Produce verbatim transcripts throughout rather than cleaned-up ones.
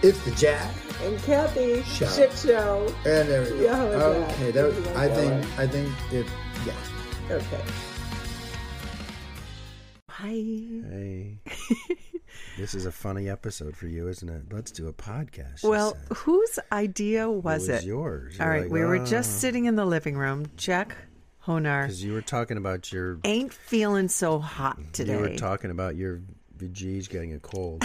It's the Jack and Kathy show. Shit show. And there we go. Yeah, okay, that was, I think I think it yeah. Okay. Hi. Hey. This is a funny episode for you, isn't it? Let's do a podcast. Well, whose idea was it? It was yours. All You're right, like, we oh. were just sitting in the living room. Jack Honar. Because you were talking about your... Ain't feeling so hot today. You were talking about your V Gs getting a cold.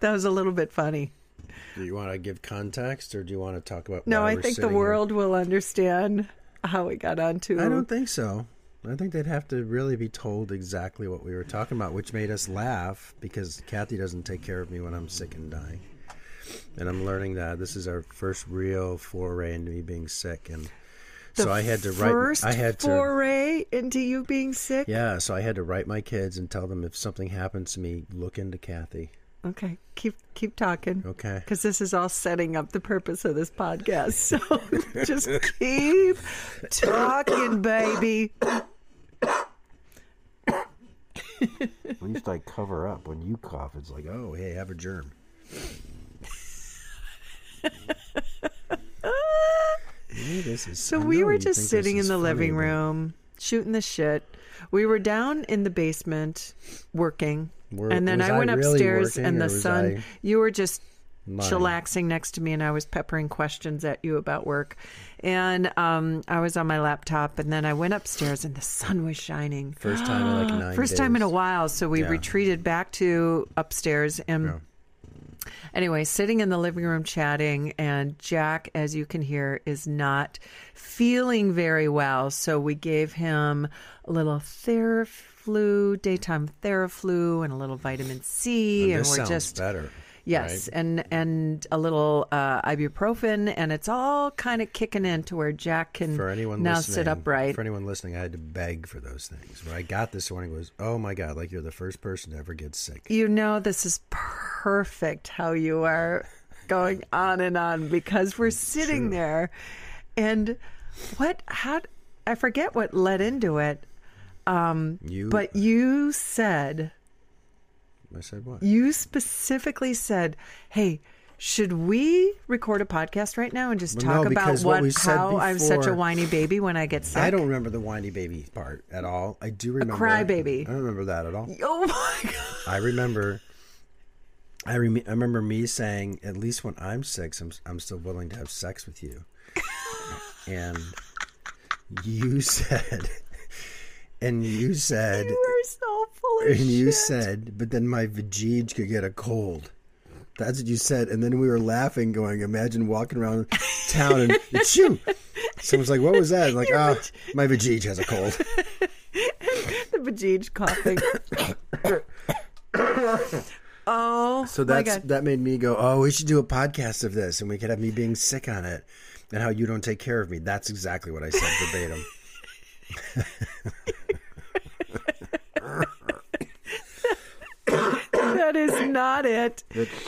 That was a little bit funny. Do you want to give context, or do you want to talk about... No, I think the world here? Will understand how it got onto... I don't think so. I think they'd have to really be told exactly what we were talking about, which made us laugh because Kathy doesn't take care of me when I'm sick and dying. And I'm learning that this is our first real foray into me being sick. And the so I had to write. First I had to, foray into you being sick? Yeah. So I had to write my kids and tell them if something happens to me, look into Kathy. Okay. Keep keep talking. Okay. Because this is all setting up the purpose of this podcast. So just keep talking, baby. At least I cover up. When you cough, it's like, oh, hey, have a germ. Hey, this is, so I we were just sitting in the living room, shooting the shit. We were down in the basement working. Were, and then I went I really upstairs and the sun, I... you were just Mine. Chillaxing next to me, and I was peppering questions at you about work, and um, I was on my laptop, and then I went upstairs and the sun was shining first time in like nine first days. Time in a while, so we yeah. retreated back to upstairs and yeah. anyway, sitting in the living room chatting, and Jack, as you can hear, is not feeling very well, so we gave him a little Theraflu, daytime Theraflu, and a little vitamin C, and, and we're just better. Yes, right. and and a little uh, ibuprofen, and it's all kind of kicking in to where Jack can for anyone now sit upright. For anyone listening, I had to beg for those things. What I got this morning was, oh my God, like you're the first person to ever get sick. You know, this is perfect how you are going on and on, because we're sitting True. there, and what, how, I forget what led into it, um, you, but you said... I said what? You specifically said, hey, should we record a podcast right now and just talk well, no, about what, what how before, I'm such a whiny baby when I get sick? I don't remember the whiny baby part at all. I do remember. A cry baby. I don't remember that at all. Oh my God. I remember. I, rem- I remember me saying, at least when I'm sick, I'm, I'm still willing to have sex with you. And you said... And you said... You were so full of and shit. And you said, but then my vajij could get a cold. That's what you said. And then we were laughing, going, imagine walking around town and, and shoo. Someone's like, what was that? I'm like, ah, oh, my vajij has a cold. The vajij coughing. Oh, so that's, my God. That made me go, oh, we should do a podcast of this, and we could have me being sick on it and how you don't take care of me. That's exactly what I said verbatim. That is not it.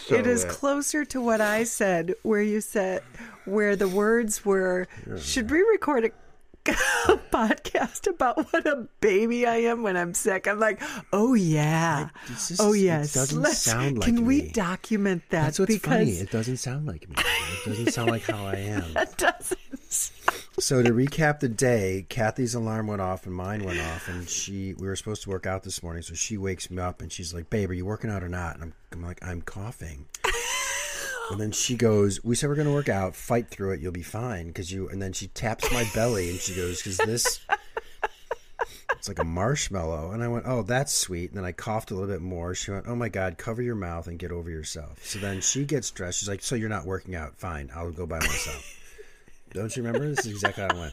So it is it. Closer to what I said, where you said, where the words were, should we record a, a podcast about what a baby I am when I'm sick? I'm like, oh yeah, I, just, oh yes. It doesn't Let's, sound like can me. Can we document that? That's what's because... funny. It doesn't sound like me. It doesn't sound like how I am. That doesn't sound. So to recap the day, Kathy's alarm went off and mine went off, and she we were supposed to work out this morning, so she wakes me up and she's like, babe, are you working out or not? And I'm, I'm like, I'm coughing. And then she goes, we said we're going to work out, fight through it, you'll be fine. Cause you. And then she taps my belly and she goes, because this, it's like a marshmallow. And I went, oh, that's sweet. And then I coughed a little bit more. She went, oh my God, cover your mouth and get over yourself. So then she gets dressed. She's like, so you're not working out? Fine, I'll go by myself. Don't you remember? This is exactly how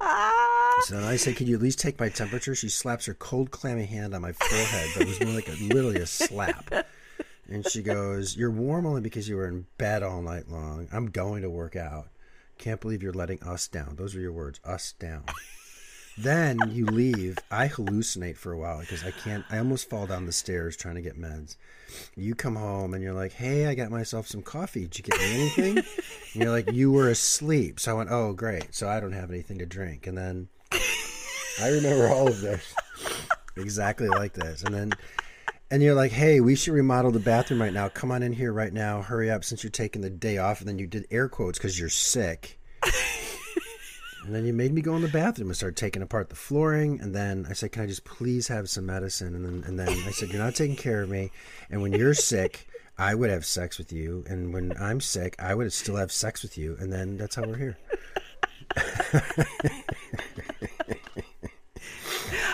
I went. So then I said, can you at least take my temperature? She slaps her cold, clammy hand on my forehead, but it was more like a, literally a slap. And she goes, you're warm only because you were in bed all night long. I'm going to work out. Can't believe you're letting us down. Those are your words, us down. Then you leave. I hallucinate for a while because I can't, I almost fall down the stairs trying to get meds. You come home and you're like, hey, I got myself some coffee. Did you get me anything? And you're like, you were asleep. So I went, oh, great. So I don't have anything to drink. And then I remember all of this exactly like this. And then And you're like, hey, we should remodel the bathroom right now. Come on in here right now. Hurry up since you're taking the day off. And then you did air quotes because you're sick. And then you made me go in the bathroom and start taking apart the flooring. And then I said, can I just please have some medicine? And then, and then I said, you're not taking care of me. And when you're sick, I would have sex with you. And when I'm sick, I would still have sex with you. And then that's how we're here.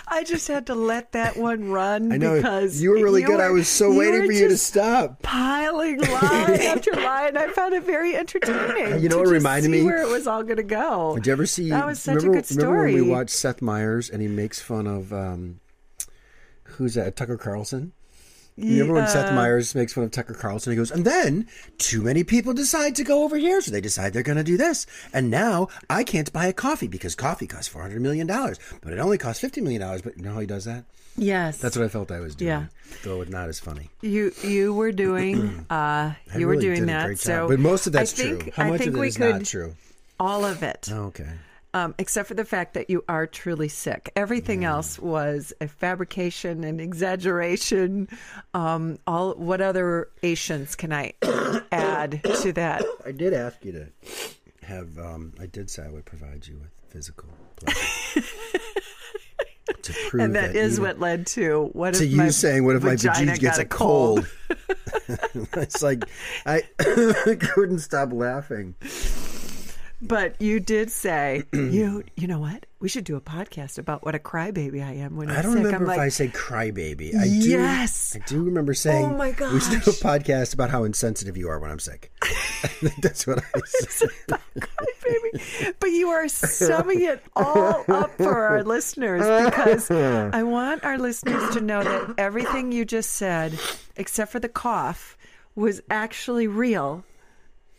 I just had to let that one run. I know, because you were really you good. Were, I was so waiting for you to stop. Piling line after line. I found it very entertaining. You know what reminded me? Where it was all going to go. Did you ever see? That was such remember, a good story. Remember when we watched Seth Meyers and he makes fun of um, who's that? Tucker Carlson. You remember when uh, Seth Meyers makes fun of Tucker Carlson? He goes, and then too many people decide to go over here, so they decide they're going to do this. And now I can't buy a coffee because coffee costs four hundred million dollars, but it only costs fifty million dollars. But you know how he does that? Yes. That's what I felt I was doing, yeah. Though it's not as funny. You you were doing, uh, you really were doing that. So, but most of that's I think, true. How I much think of it is not true? All of it. Oh, okay. Um, except for the fact that you are truly sick. Everything yeah. else was a fabrication and exaggeration. Um, all what other Asians can I add to that? I did ask you to have. Um, I did say I would provide you with physical pleasure. To prove and that, that is even, what led to what to if you my saying, "What if my vagina gets a cold?" cold? It's like I couldn't stop laughing. But you did say, you you know what? We should do a podcast about what a crybaby I am when I'm sick. I don't sick. remember I'm if like, I say crybaby. I yes. do. I do remember saying, oh my gosh, we should do a podcast about how insensitive you are when I'm sick. I think that's what I said. Crybaby. But you are summing it all up for our listeners, because I want our listeners to know that everything you just said, except for the cough, was actually real.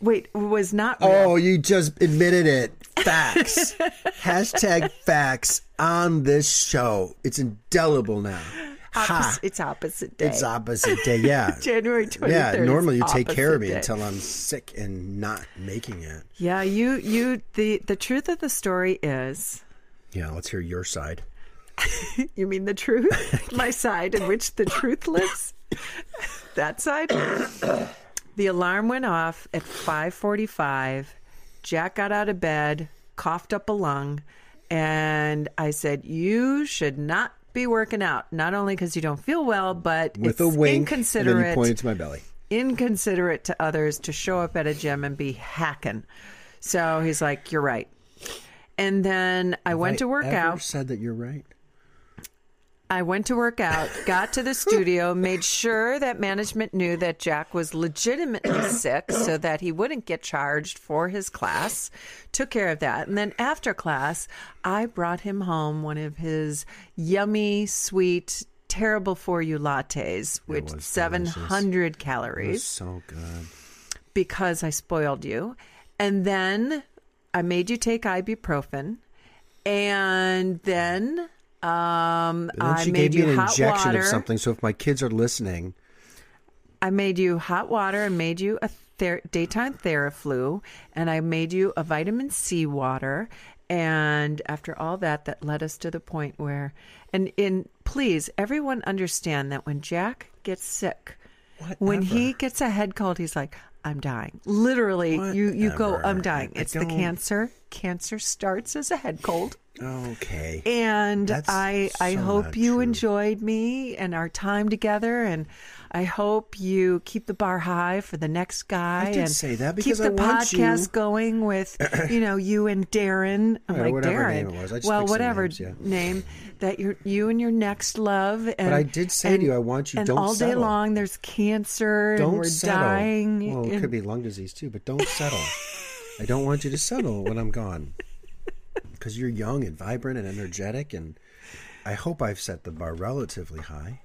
Wait, was not real. Oh, you just admitted it. Facts. Hashtag facts on this show. It's indelible now. Oppos- it's opposite day. It's opposite day, yeah. January twenty-third. Yeah, normally you take care of me day. Until I'm sick and not making it. Yeah, you, you, the, the truth of the story is. Yeah, let's hear your side. You mean the truth? My side in which the truth lives? That side? The alarm went off at five forty-five. Jack got out of bed, coughed up a lung, and I said, you should not be working out, not only because you don't feel well, but with it's a wink, inconsiderate. And then you pointed to my belly. Inconsiderate to others to show up at a gym and be hacking. So he's like, you're right. And then I Have went I to work ever out. Said that you're right. I went to work out, got to the studio, made sure that management knew that Jack was legitimately sick so that he wouldn't get charged for his class, took care of that. And then after class, I brought him home one of his yummy, sweet, terrible for you lattes with seven hundred delicious. Calories. It was so good. Because I spoiled you. And then I made you take ibuprofen. And then... Um, I she made gave you me an hot injection water. Of something. So if my kids are listening, I made you hot water and made you a ther- daytime Theraflu, and I made you a vitamin C water. And after all that, that led us to the point where, and in please, everyone understand that when Jack gets sick, Whatever. when he gets a head cold, he's like, I'm dying. Literally, Whatever. you you go, I'm dying. I it's don't... the cancer. Cancer starts as a head cold. Okay. And That's I I so hope you true. enjoyed me and our time together, and I hope you keep the bar high for the next guy. I did and say that because keep I the want podcast you. going with you know you and Darren. I'm right, like Darren. Name it was. I just well, whatever names, yeah. name that you you and your next love. And, but I did say and, to you, I want you. And don't all settle. day long, there's cancer. Don't and we're settle. dying. Well, it and, could be lung disease too, but don't settle. I don't want you to settle when I'm gone. Because you're young and vibrant and energetic, and I hope I've set the bar relatively high.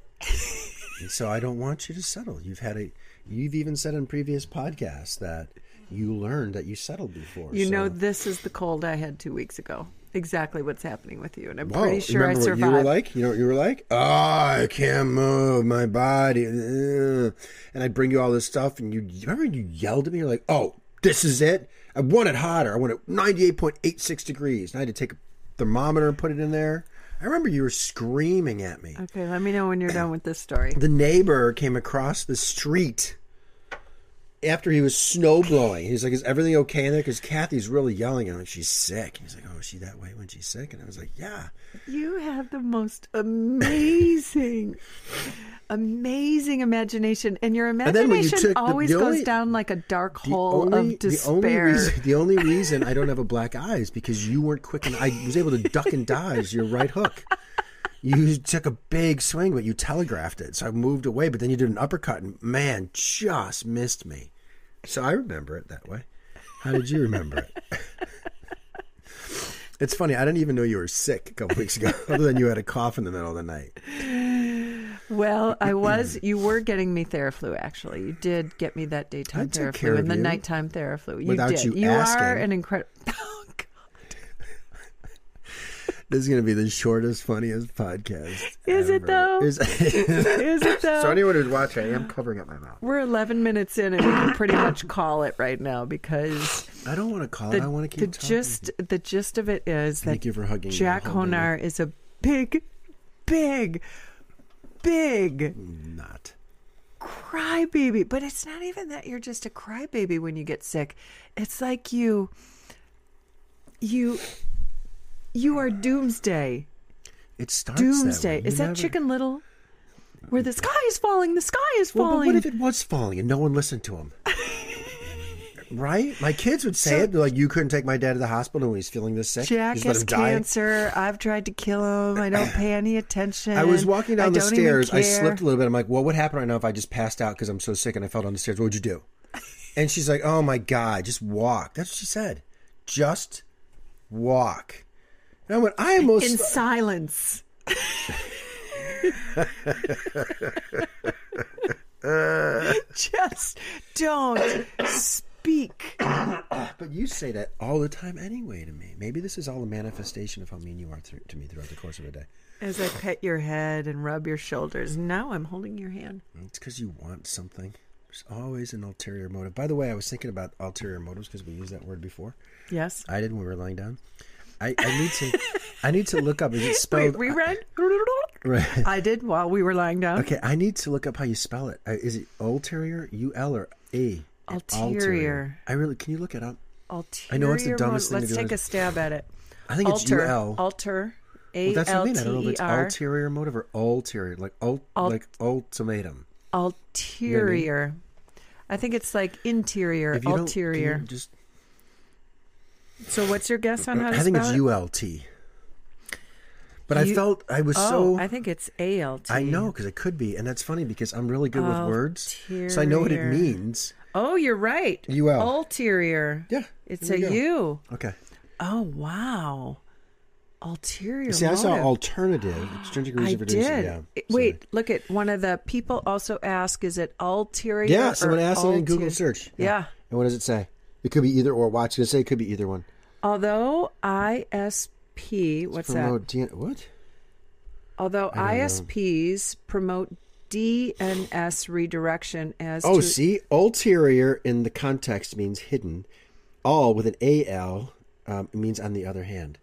And so I don't want you to settle. You've had a, you've even said in previous podcasts that you learned that you settled before. You so. know, this is the cold I had two weeks ago. Exactly what's happening with you, and I'm Whoa, pretty sure I survived. You were like, you know, what you were like, oh, I can't move my body, and I'd bring you all this stuff, and you remember you yelled at me, you're like, oh, this is it. I want it hotter. I want it ninety-eight point eight six degrees. And I had to take a thermometer and put it in there. I remember you were screaming at me. Okay, let me know when you're done with this story. The neighbor came across the street after he was snow blowing. He's like, is everything okay in there? Because Kathy's really yelling. I'm like, she's sick. He's like, oh, is she that way when she's sick? And I was like, yeah. You have the most amazing, amazing imagination. And your imagination and you always the, the only, goes down like a dark hole only, of despair. The only, reason, the only reason I don't have a black eye is because you weren't quick. And I was able to duck and dodge your right hook. You took a big swing, but you telegraphed it. So I moved away, but then you did an uppercut, and man, just missed me. So I remember it that way. How did you remember it? It's funny. I didn't even know you were sick a couple weeks ago, other than you had a cough in the middle of the night. Well, I was. You were getting me Theraflu, actually. You did get me that daytime Theraflu and the nighttime Theraflu. You did. You, you are an incredible... This is going to be the shortest, funniest podcast. Is ever. It, though? Is, is it, though? So anyone who's watching, I am covering up my mouth. We're eleven minutes in, and we can pretty much call it right now because... I don't want to call the, it. I want to keep the talking. Gist, the gist of it is Thank that you for hugging Jack Honar is a big, big, big... Not. Crybaby. But it's not even that you're just a crybaby when you get sick. It's like you... You... You are doomsday. It starts doomsday. That is that never... Chicken Little? Where the sky is falling, the sky is falling. Well, but what if it was falling and no one listened to him? Right? My kids would say so, it. They're like, you couldn't take my dad to the hospital when he's feeling this sick. Jack Just has cancer. I've tried to kill him. I don't pay any attention. I was walking down I the stairs. I slipped a little bit. I'm like, well, what would happen right now if I just passed out because I'm so sick and I fell down the stairs? What would you do? And she's like, oh my God, just walk. That's what she said. Just walk. I went, I almost... In silence. Just don't speak. But you say that all the time anyway to me. Maybe this is all a manifestation of how mean you are through, to me throughout the course of a day. As I pet your head and rub your shoulders, now I'm holding your hand. It's because you want something. There's always an ulterior motive. By the way, I was thinking about ulterior motives because we used that word before. Yes. I did when we were lying down. I, I need to I need to look up. Is it spelled? Wait, rerun? Right. I did while we were lying down. Okay, I need to look up how you spell it. Is it ulterior, U L, or A? Ulterior. Ulterior. I really, can you look it up? Ulterior. I know it's the dumbest motive. Thing Let's to do. Let's take is, a stab at it. I think alter, it's U L. Alter. A L T E R. Well, that's what I mean. I don't know if it's ulterior motive or ulterior. Like, ult, Alt, like ultimatum. Ulterior. You know what I mean? I think it's like interior, if you ulterior. Don't, just... So what's your guess on how to spell it? I think it's U L T. But you, I felt I was oh, so... I think it's A L T. I know, because it could be. And that's funny, because I'm really good ulterior. With words. So I know what it means. Oh, you're right. U L. Ulterior. Yeah. It's a U. Okay. Oh, wow. Ulterior See, motive. I saw alternative. Extrinsic reason for doing it. Yeah. Wait, look at one of the people also asked, is it ulterior Yeah, someone asked ulterior? It in Google search. Yeah. yeah. And what does it say? It could be either or. Watch. It's going to say it could be either one. Although I S P, what's promote that? D N- what? Although I S Ps know. Promote D N S redirection as oh, to- see, ulterior in the context means hidden. All with an A L um, means on the other hand.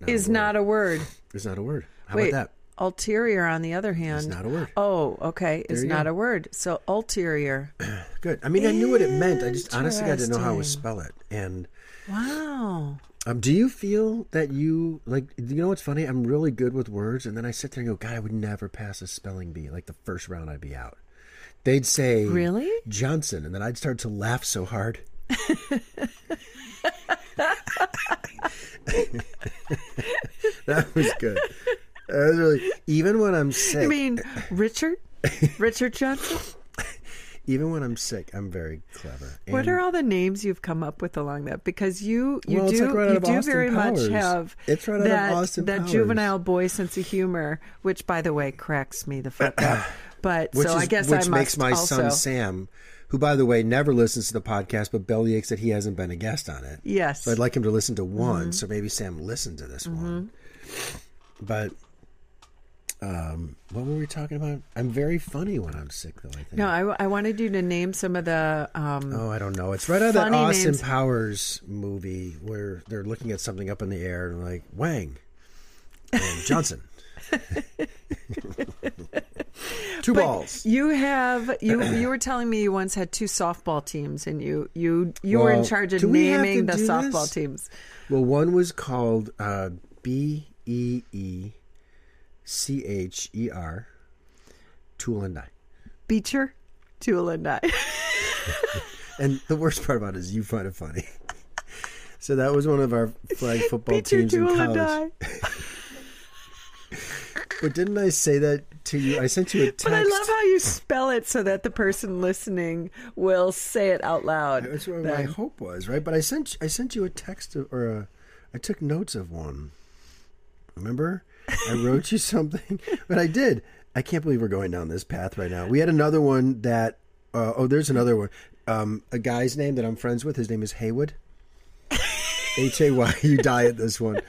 Not is a not a word. Is not a word. How Wait, about that? Ulterior on the other hand. Is not a word. Oh, okay. There is not go. A word. So ulterior. Good. I mean, I knew what it meant. I just honestly got to know how to spell it. And wow. Um, do you feel that you like? You know what's funny? I'm really good with words, and then I sit there and go, "God, I would never pass a spelling bee. Like the first round, I'd be out." They'd say, "Really, Johnson," and then I'd start to laugh so hard. That was good. That was really. Even when I'm sick, you mean Richard? Richard Johnson. Even when I'm sick, I'm very clever. And what are all the names you've come up with along that? Because you, you well, do, like right you do very Powers. Much have it's right that, that juvenile boy sense of humor, which, by the way, cracks me the fuck up. But which so is, I guess which I must makes my also... son Sam, who, by the way, never listens to the podcast, but bellyaches that he hasn't been a guest on it. Yes, so I'd like him to listen to one. Mm-hmm. So maybe Sam listened to this mm-hmm. one, but. Um, what were we talking about? I'm very funny when I'm sick, though, I think. No, I, I wanted you to name some of the... Um, oh, I don't know. It's right out of that Austin names. Powers movie where they're looking at something up in the air and like, wang. and Johnson. Two but balls. You have you. You were telling me you once had two softball teams, and you you you well, were in charge of naming the softball this? teams. Well, one was called uh, B E E C H E R, Tool and I. Beecher, Tool and I. And the worst part about it is you find it funny. So that was one of our flag football Beecher, teams Tool in college. And I. But didn't I say that to you? I sent you a text. But I love how you spell it so that the person listening will say it out loud. That's what then. My hope was, right? But I sent I sent you a text of, or a, I took notes of one. Remember? I wrote you something. But I did. I can't believe we're going down this path right now. We had another one that, uh, oh, there's another one. Um, a guy's name that I'm friends with, his name is Haywood. H A Y. You die at this one.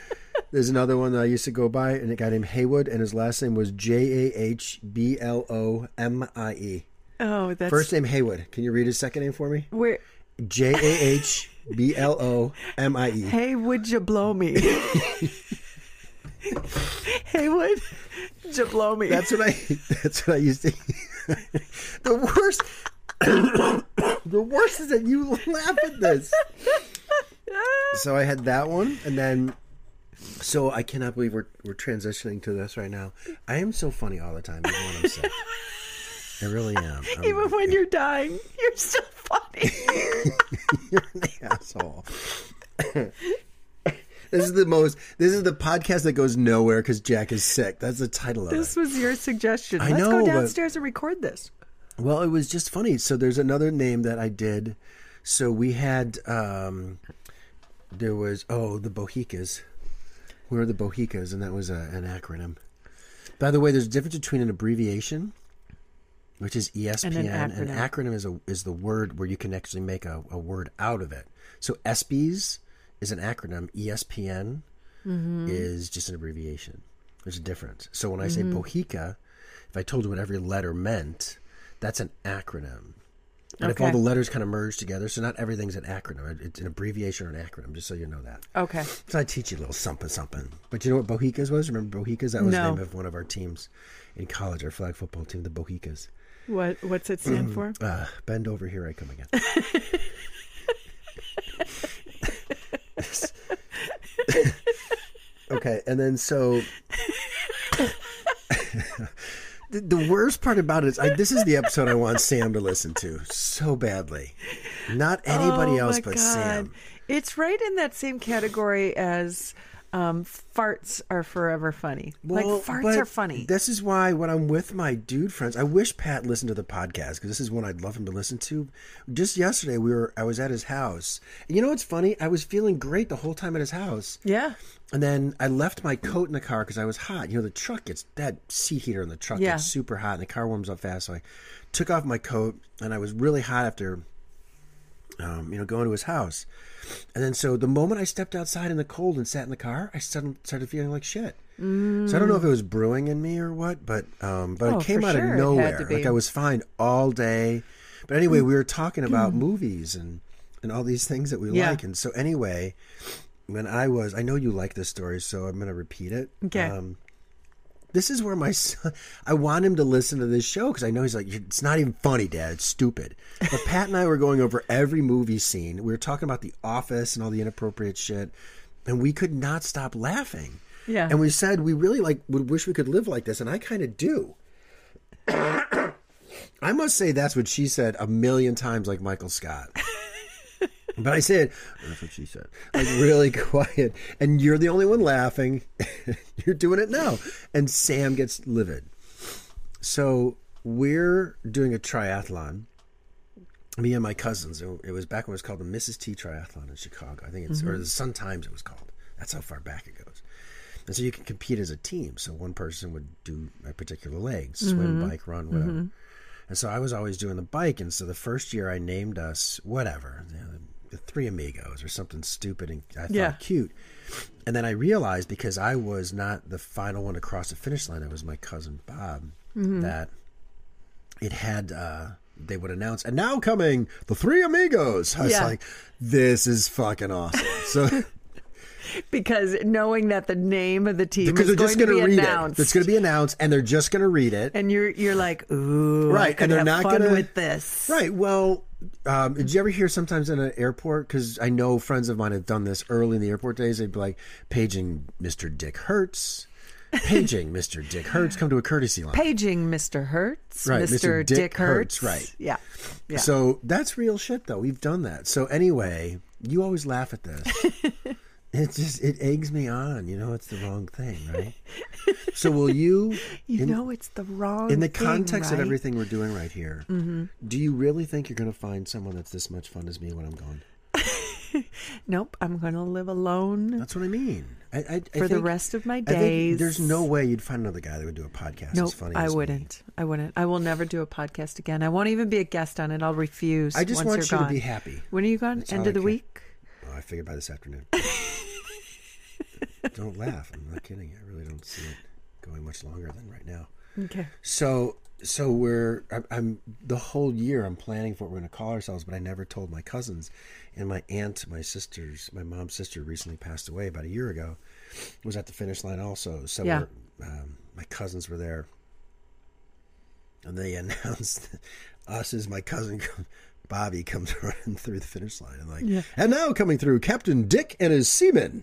There's another one that I used to go by, and a guy named Haywood, and his last name was J A H B L O M I E. Oh, that's... First name, Haywood. Can you read his second name for me? Where? J A H B L O M I E. Hey, would you blow me? Haywood, you blow me. That's what I, that's what I used to... The worst... The worst is that you laugh at this. So I had that one, and then... So I cannot believe we're we're transitioning to this right now. I am so funny all the time, even when I'm sick. I really am. I'm, even when you're dying, you're so funny. You're an asshole. This is the most. This is the podcast that goes nowhere because Jack is sick. That's the title of it. This was your suggestion. I Let's know, go downstairs but, and record this. Well, it was just funny. So there's another name that I did. So we had. Um, there was oh the Bohicas. We were the Bohicas, and that was a, an acronym. By the way, there's a difference between an abbreviation, which is E S P N. And an acronym, an acronym is a, is the word where you can actually make a, a word out of it. So ESPYs is an acronym. E S P N mm-hmm. is just an abbreviation. There's a difference. So when I say mm-hmm. Bohica, if I told you what every letter meant, that's an acronym. And okay. if all the letters kind of merge together, so not everything's an acronym. It's an abbreviation or an acronym, just so you know that. Okay. So I teach you a little something, something. But you know what Bohicas was? Remember Bohicas? That was no. the name of one of our teams in college, our flag football team, the Bohicas. What? What's it stand for? Uh, bend over, here I come again. Okay, and then so... The worst part about it is I, this is the episode I want Sam to listen to so badly. Not anybody oh else but God. Sam. It's right in that same category as um, farts are forever funny. Well, like farts are funny. This is why when I'm with my dude friends, I wish Pat listened to the podcast because this is one I'd love him to listen to. Just yesterday, we were I was at his house. And you know what's funny? I was feeling great the whole time at his house. Yeah. And then I left my coat in the car because I was hot. You know, the truck gets, that seat heater in the truck yeah. gets super hot and the car warms up fast. So I took off my coat and I was really hot after, um, you know, going to his house. And then so the moment I stepped outside in the cold and sat in the car, I started, started feeling like shit. Mm. So I don't know if it was brewing in me or what, but um, but oh, it came out sure. of nowhere. Like I was fine all day. But anyway, mm. we were talking about mm. movies and, and all these things that we yeah. like. And so anyway... When I was, I know you like this story, so I'm going to repeat it. Okay. Um, this is where my son, I want him to listen to this show because I know he's like, it's not even funny, Dad. It's stupid. But Pat and I were going over every movie scene. We were talking about The Office and all the inappropriate shit, and we could not stop laughing. Yeah. And we said, we really like would wish we could live like this, and I kind of do. I must say that's what she said a million times, like Michael Scott. But I said, that's what she said, like really quiet. And you're the only one laughing. You're doing it now. And Sam gets livid. So we're doing a triathlon, me and my cousins. It was back when it was called the Missus T Triathlon in Chicago. I think it's, mm-hmm. or the Sun Times it was called. That's how far back it goes. And so you can compete as a team. So one person would do a particular leg, swim, mm-hmm. bike, run, whatever. Mm-hmm. And so I was always doing the bike. And so the first year I named us whatever, you know, the Three Amigos or something stupid and I thought yeah. cute. And then I realized because I was not the final one across the finish line, it was my cousin Bob, mm-hmm. that it had, uh, they would announce, and now coming, the Three Amigos. I yeah. was like, this is fucking awesome. So because knowing that the name of the team because is they're going just going to be announced. It. It's going to be announced, and they're just going to read it. And you're you're like, ooh, right? I could and they're have not going to with this, right? Well, um, did you ever hear sometimes in an airport? Because I know friends of mine have done this early in the airport days. They'd be like, paging Mister Dick Hertz. Paging Mister Dick Hertz, come to a courtesy line. Paging Mister Hertz, right, Mister, Mister Dick, Dick Hertz. Hertz, right? Yeah. yeah. So that's real shit, though. We've done that. So anyway, you always laugh at this. It just it eggs me on. You know, it's the wrong thing, right? So will you? You in, know, it's the wrong. In the thing, context right? of everything we're doing right here, mm-hmm. do you really think you're going to find someone that's this much fun as me when I'm gone? Nope, I'm going to live alone. That's what I mean. I, I, I For think, the rest of my days. There's no way you'd find another guy that would do a podcast nope, as funny I as wouldn't. Me. I wouldn't. I will never do a podcast again. I won't even be a guest on it. I'll refuse. I just once want you're you gone. To be happy. When are you gone? That's End of the can. Week? Oh, I figured by this afternoon. Don't laugh. I'm not kidding. I really don't see it going much longer than right now. Okay. So... So we're, I'm, I'm, the whole year I'm planning for what we're going to call ourselves, but I never told my cousins and my aunt, my sisters, my mom's sister recently passed away about a year ago, was at the finish line also. So yeah. we're, um, my cousins were there and they announced us as my cousin Bobby comes running through the finish line and like, yeah. and now coming through Captain Dick and his seamen.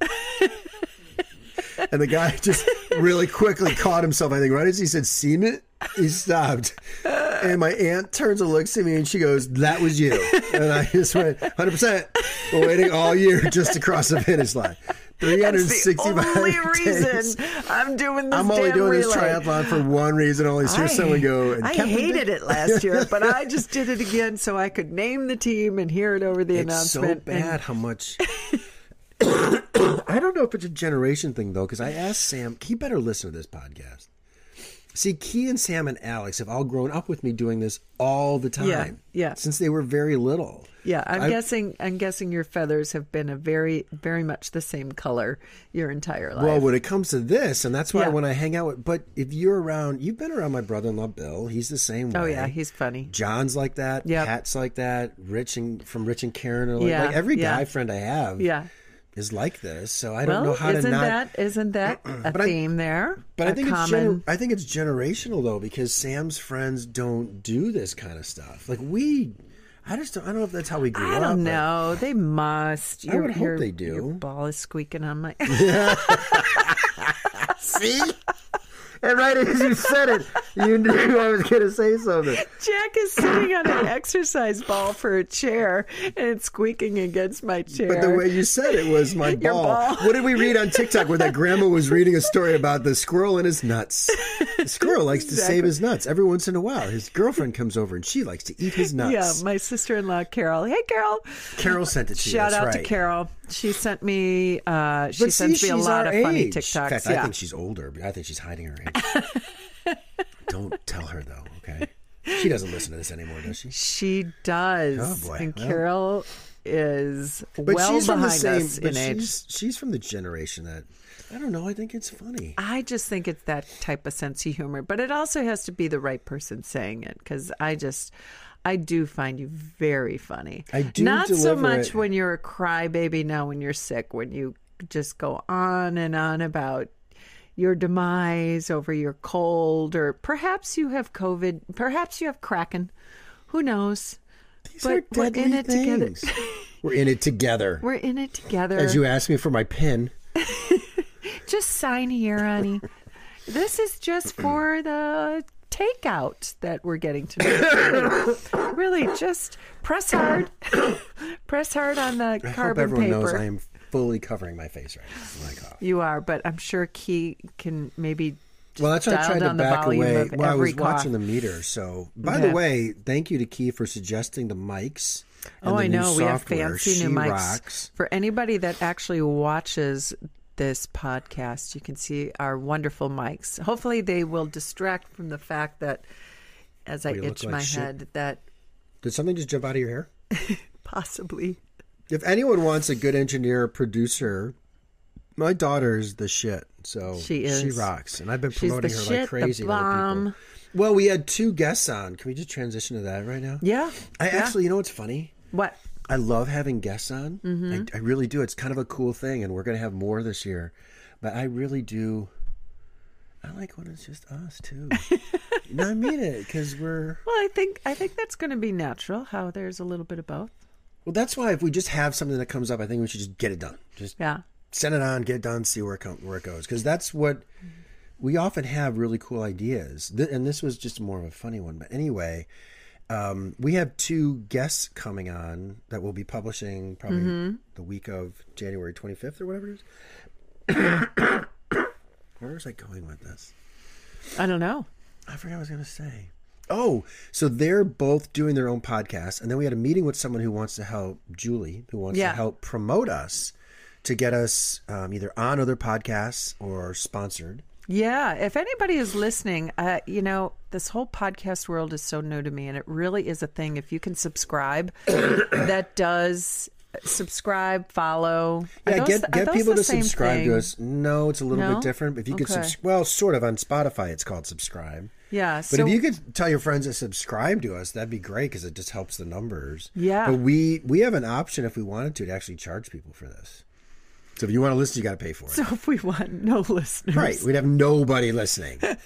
And the guy just really quickly caught himself. I think right as he said seamen, he stopped. And my aunt turns and looks at me and she goes, that was you. And I just went, one hundred percent. We're waiting all year just to cross the finish line. three hundred sixty-five That's the only reason days. I'm doing this I'm only doing relay. This triathlon for one reason only. So I, someone go. And I hated it last year, but I just did it again so I could name the team and hear it over the it's announcement. It's so bad and- how much... I don't know if it's a generation thing, though, because I asked Sam, he better listen to this podcast. See, Key and Sam and Alex have all grown up with me doing this all the time. Yeah, yeah. Since they were very little. Yeah, I'm I, guessing I'm guessing your feathers have been a very, very much the same color your entire life. Well, when it comes to this, and that's why yeah. when I hang out with, but if you're around, you've been around my brother-in-law, Bill. He's the same way. Oh, yeah, he's funny. John's like that. Yep. Pat's like that. Rich and, from Rich and Karen. Are like, yeah, like every yeah. guy friend I have. Yeah. Is like this, so I don't well, know how isn't to not. That, isn't that a theme I, there? But I think common... it's gener- I think it's generational though, because Sam's friends don't do this kind of stuff. Like we, I just don't. I don't know if that's how we grew up. I don't up, know. They must. Your, I would hope your, they do. Your ball is squeaking on my. See. And right as you said it, you knew I was going to say something. Jack is sitting on an exercise ball for a chair, and it's squeaking against my chair. But the way you said it was my ball. ball. What did we read on TikTok where that grandma was reading a story about the squirrel and his nuts? The squirrel likes exactly. to save his nuts every once in a while. His girlfriend comes over, and she likes to eat his nuts. Yeah, my sister-in-law, Carol. Hey, Carol. Carol sent it to Shout you. Shout out right. to Carol. She sent me, uh, she but sends see, me a lot of age. Funny TikToks. In fact, yeah. I think she's older, but I think she's hiding her age. Don't tell her though, okay? She doesn't listen to this anymore, does she? She does. Oh boy. And well, Carol is but well she's behind same, us but in she's, age. She's from the generation that I don't know, I think it's funny. I just think it's that type of sense of humor, but it also has to be the right person saying it because I just I do find you very funny. I do not so much it. When you're a crybaby now when you're sick, when you just go on and on about your demise over your cold, or perhaps you have COVID, perhaps you have Kraken. Who knows? These but are deadly we're in it things. Together. We're in it together. We're in it together. As you asked me for my pin. Just sign here, honey. This is just for the takeout that we're getting to. Really, just press hard. Press hard on the I carbon hope everyone paper. Knows I am fully covering my face right now. My cough. You are, but I'm sure Key can maybe just well, that's dial I tried down to back the volume away. Of well, every I was cough. Watching the meter, so. By yeah. the way, thank you to Key for suggesting the mics. And oh, the I new know. Software. We have fancy she new mics. Rocks. For anybody that actually watches this podcast, you can see our wonderful mics. Hopefully they will distract from the fact that, as I we itch like my shit. Head, that... Did something just jump out of your hair? Possibly. If anyone wants a good engineer or producer, my daughter is the shit. So she is. She rocks. And I've been promoting her shit, like crazy. The bomb. Well, we had two guests on. Can we just transition to that right now? Yeah. I yeah. actually, you know what's funny? What? I love having guests on. Mm-hmm. I, I really do. It's kind of a cool thing, and we're going to have more this year. But I really do. I like when it's just us too. No, I mean it, because we're. Well, I think I think that's going to be natural. How there's a little bit of both. Well, that's why if we just have something that comes up, I think we should just get it done. Just yeah. send it on, get it done, see where it come, where it goes. Because that's what we often have, really cool ideas. Th- and this was just more of a funny one. But anyway, um, we have two guests coming on that we'll be publishing probably mm-hmm. the week of January twenty-fifth or whatever it is. Where was I going with this? I don't know. I forgot what I was going to say. Oh, so they're both doing their own podcast. And then we had a meeting with someone who wants to help, Julie, who wants yeah. to help promote us to get us um, either on other podcasts or sponsored. Yeah. If anybody is listening, uh, you know, this whole podcast world is so new to me. And it really is a thing. If you can subscribe, that does... Subscribe, follow. Yeah, those, get get people to subscribe thing? to us. No, it's a little no? bit different. If you could, okay. subs- well, sort of on Spotify, it's called subscribe. Yeah, but so- if you could tell your friends to subscribe to us, that'd be great because it just helps the numbers. Yeah, but we we have an option if we wanted to to actually charge people for this. So if you want to listen, you got to pay for it. So if we want no listeners, right? We'd have nobody listening. and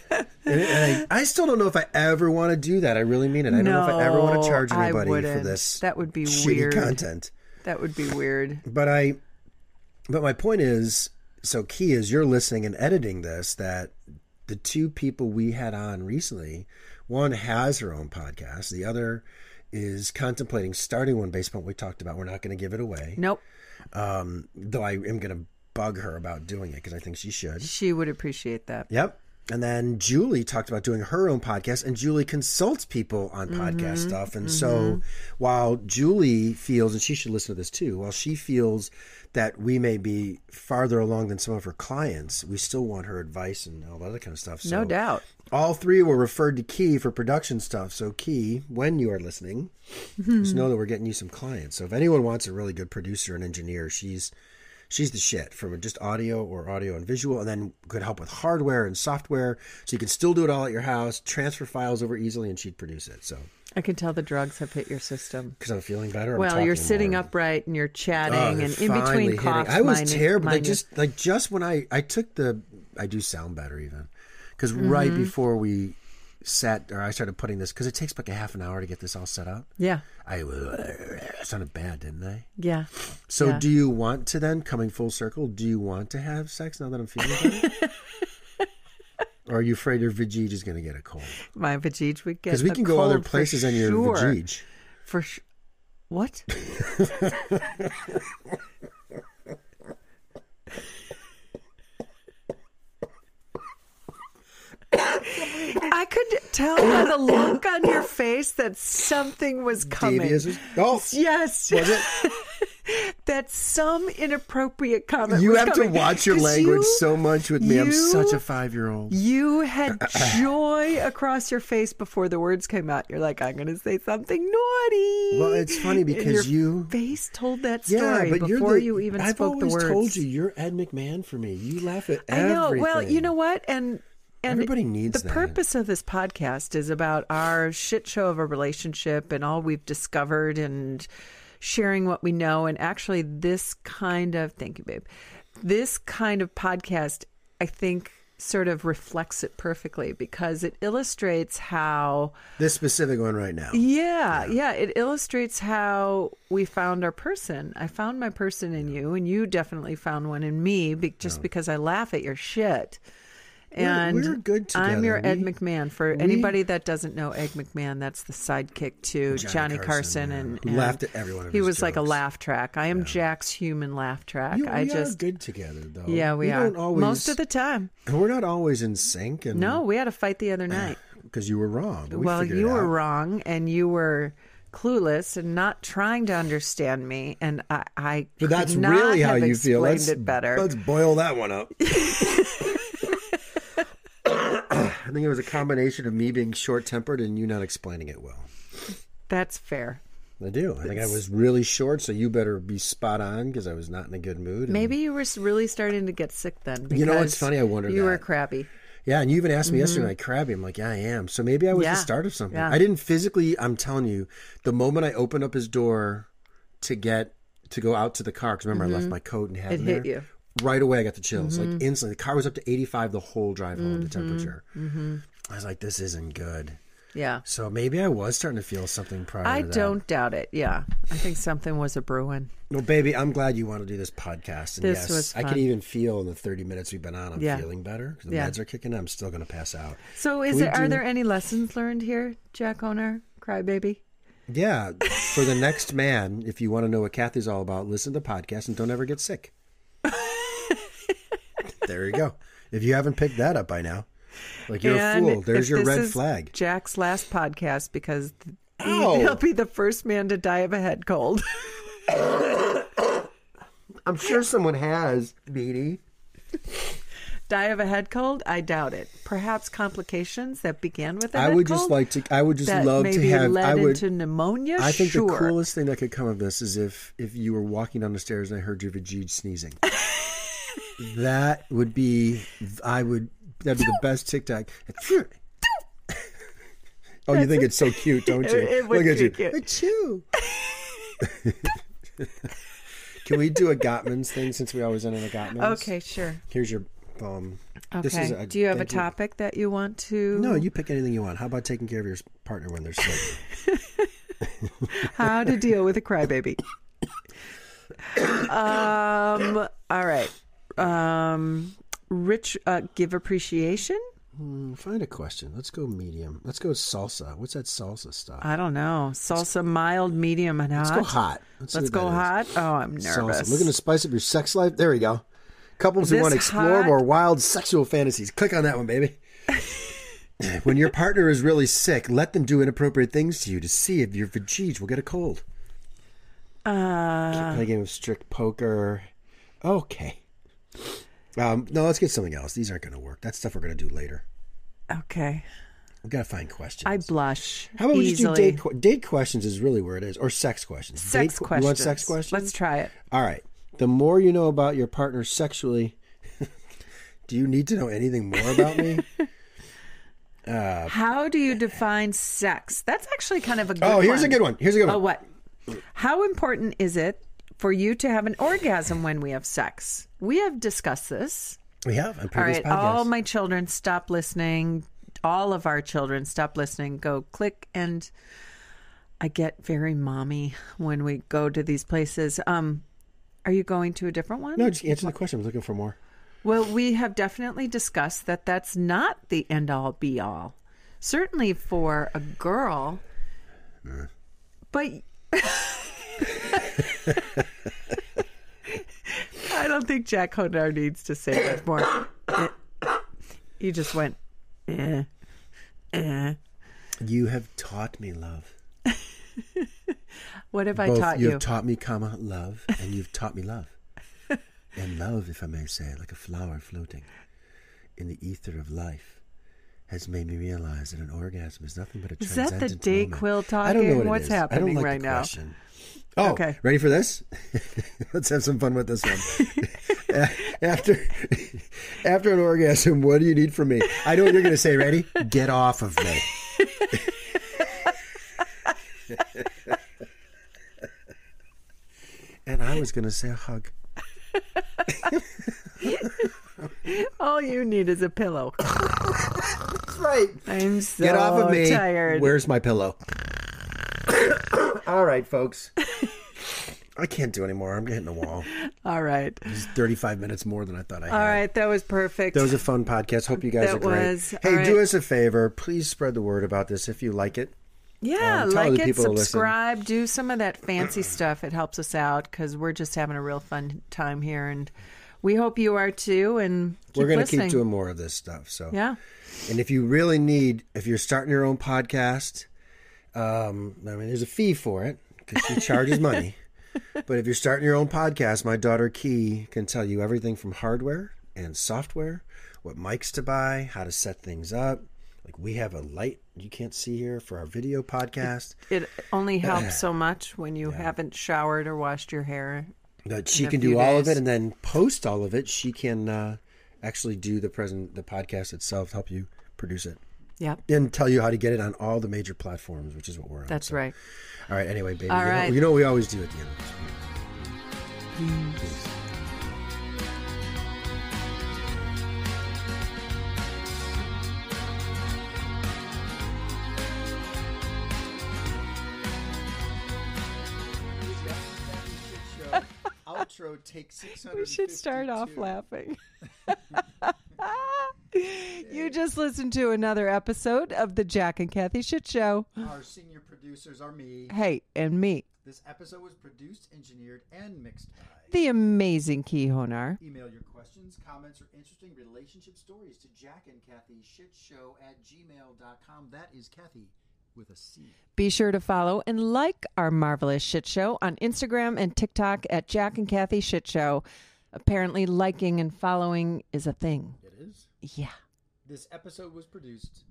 and I, I still don't know if I ever want to do that. I really mean it. I don't no, know if I ever want to charge anybody for this. That would be shitty weird content. That would be weird. But I, but my point is, so Key, as you're listening and editing this, that the two people we had on recently, one has her own podcast. The other is contemplating starting one based on what we talked about. We're not going to give it away. Nope. Um, though I am going to bug her about doing it because I think she should. She would appreciate that. Yep. And then Julie talked about doing her own podcast, and Julie consults people on podcast mm-hmm, stuff. And mm-hmm. so while Julie feels, and she should listen to this too, while she feels that we may be farther along than some of her clients, we still want her advice and all that other kind of stuff. So no doubt. All three were referred to Key for production stuff. So Key, when you are listening, mm-hmm. just know that we're getting you some clients. So if anyone wants a really good producer and engineer, she's... She's the shit from just audio or audio and visual, and then could help with hardware and software. So you could still do it all at your house, transfer files over easily, and she'd produce it. So I can tell the drugs have hit your system. Because I'm feeling better. Well, I'm you're sitting more. upright and you're chatting oh, and in between coughs. I was mine, terrible. Mine, like just, like just when I, I took the, I do sound better even. Because mm-hmm. right before we sat, or I started putting this, because it takes like a half an hour to get this all set up. Yeah. I uh, sounded bad, didn't I? Yeah. So yeah. do you want to then, coming full circle, do you want to have sex now that I'm feeling better? Or are you afraid your vajij is going to get a cold? My vajij would get a cold. Because we can go other places on your sure. vajij. For sure. What? I could tell by the look on your face that something was coming. Devious. Oh, yes. Was it? That some inappropriate comment you was coming. You have to watch your language you, so much with me. You, I'm such a five-year-old. You had joy across your face before the words came out. You're like, I'm going to say something naughty. Well, it's funny because your you... face told that story yeah, but before the, you even I've spoke the words. I've always told you, you're Ed McMahon for me. You laugh at everything. I know. Well, you know what? And... And everybody needs the that. Purpose of this podcast is about our shit show of a relationship and all we've discovered and sharing what we know. And actually this kind of, thank you, babe, this kind of podcast, I think, sort of reflects it perfectly because it illustrates how... This specific one right now. Yeah, yeah. yeah it illustrates how we found our person. I found my person in you, and you definitely found one in me be- just oh. because I laugh at your shit. And we're, we're good together. I'm your we, Ed McMahon. For we, anybody that doesn't know Ed McMahon, that's the sidekick to Johnny, Johnny Carson. Carson and, and laughed at every one of He was jokes. Like a laugh track. I am yeah. Jack's human laugh track. You, we I just, are good together, though. Yeah, we, we are. Don't always, most of the time. We're not always in sync. And, no, we had a fight the other night. Because you were wrong. We well, you were wrong, and you were... clueless and not trying to understand me, and I, I but that's could not really how you feel. Let's, it better. Let's boil that one up. I think it was a combination of me being short-tempered and you not explaining it well. That's fair. I do. I it's... think I was really short, so you better be spot on because I was not in a good mood. And... Maybe you were really starting to get sick then. You know, it's funny. I wondered you that. were crabby. Yeah, and you even asked me mm-hmm. yesterday, like, crabby. I'm like, yeah, I am. So maybe I was yeah. the start of something. Yeah. I didn't physically, I'm telling you, the moment I opened up his door to get to go out to the car, because remember, mm-hmm. I left my coat and hat it in there. It hit you. Right away, I got the chills. Mm-hmm. Like, instantly. The car was up to eighty-five the whole drive home, mm-hmm. the temperature. Mm-hmm. I was like, this isn't good. Yeah. So maybe I was starting to feel something prior I to that. I don't doubt it. Yeah. I think something was a brewing. Well, baby, I'm glad you want to do this podcast. And this yes, was fun. I can even feel in the thirty minutes we've been on, I'm yeah. feeling better. The yeah. meds are kicking in. I'm still going to pass out. So is there, do... are there any lessons learned here, Jack Honar, Crybaby? Yeah. For the next man, if you want to know what Kathy's all about, listen to the podcast and don't ever get sick. There you go. If you haven't picked that up by now. Like, you're and a fool. There's your red flag. Jack's last podcast, because Ow. he'll be the first man to die of a head cold. I'm sure someone has, Beanie. Die of a head cold? I doubt it. Perhaps complications that began with a I head cold. I would just like to. I would just love to have. Led I would into pneumonia. I think sure. the coolest thing that could come of this is if if you were walking down the stairs and I heard your vajij sneezing. That would be. I would. That'd be the best TikTok. Oh, you think it's so cute, don't you? It would Look at you. Achoo. Can we do a Gottman's thing, since we always end on a Gottman's? Okay, sure. Here's your um. Okay. This is a, do you have a topic you, that you want to? No, you pick anything you want. How about taking care of your partner when they're sick? How to deal with a crybaby. um. All right. Um. Rich, uh, give appreciation? Mm, find a question. Let's go medium. Let's go salsa. What's that salsa stuff? I don't know. Salsa, let's, mild, medium, and hot. Let's go hot. Let's, let's go hot. Is. Oh, I'm nervous. Salsa. Looking to spice up your sex life? There we go. Couples this who want to explore hot... more wild sexual fantasies. Click on that one, baby. When your partner is really sick, let them do inappropriate things to you to see if your vajij will get a cold. Uh, Keep playing a game of strict poker. Okay. Um, no, let's get something else. These aren't going to work. That's stuff we're going to do later. Okay. We've got to find questions. I blush. How about easily. we just do date, date questions is really where it is. Or sex questions. Sex date, questions. You want sex questions? Let's try it. All right. The more you know about your partner sexually, do you need to know anything more about me? uh, How do you define sex? That's actually kind of a good one. Oh, here's one. a good one. Here's a good one. Oh, what? How important is it for you to have an orgasm when we have sex? We have discussed this. We have. On previous all right. Podcasts. All my children, stop listening. All of our children, stop listening. Go click. And I get very mommy when we go to these places. Um, are you going to a different one? No, just answer the question. I'm looking for more. Well, we have definitely discussed that that's not the end all be all. Certainly for a girl. Mm. But... I don't think Jack Honar needs to say much more. You just went eh, eh. You have taught me love. What have Both, I taught you? You've taught me comma love, and you've taught me love. And love, if I may say, like a flower floating in the ether of life, has made me realize that an orgasm is nothing but a transcendent moment. Is that the Dayquil talking? I don't know what What's it is. happening I don't like right the now? Question. Oh, okay. Ready for this? Let's have some fun with this one. after, after an orgasm, what do you need from me? I know what you're going to say. Ready? Get off of me. And I was going to say a hug. All you need is a pillow. That's right. I'm so Get off of me. tired. Where's my pillow? All right, folks. I can't do anymore. I'm hitting the wall. All right. This is thirty-five minutes more than I thought I had. All right. That was perfect. That was a fun podcast. Hope you guys that are great. Was. Hey, right. do us a favor. Please spread the word about this if you like it. Yeah, um, like it, subscribe, do some of that fancy stuff. It helps us out because we're just having a real fun time here. And we hope you are too. And keep We're going to keep doing more of this stuff. So yeah. And if you really need, if you're starting your own podcast... Um, I mean, there's a fee for it because she charges money. But if you're starting your own podcast, my daughter Key can tell you everything from hardware and software, what mics to buy, how to set things up. Like, we have a light you can't see here for our video podcast. It, it only helps so much when you yeah. haven't showered or washed your hair. But she can do all days. of it and then post all of it. She can uh, actually do the present the podcast itself, help you produce it. Yep. And tell you how to get it on all the major platforms, which is what we're on. That's so. Right. All right. Anyway, baby. All you, right. know, you know what we always do at the end of this meeting. Peace. Peace. Take six hundred fifty-two. We should start off laughing. You just listened to another episode of the Jack and Kathy Shit Show. Our senior producers are me. Hey, and me. This episode was produced, engineered, and mixed by the amazing Key Honar. Email your questions, comments, or interesting relationship stories to Jack and Kathy Shit Show at gmail dot com. That is Kathy with a C. Be sure to follow and like our marvelous shit show on Instagram and TikTok at Jack and Kathy Shit Show. Apparently, liking and following is a thing. It is? Yeah. This episode was produced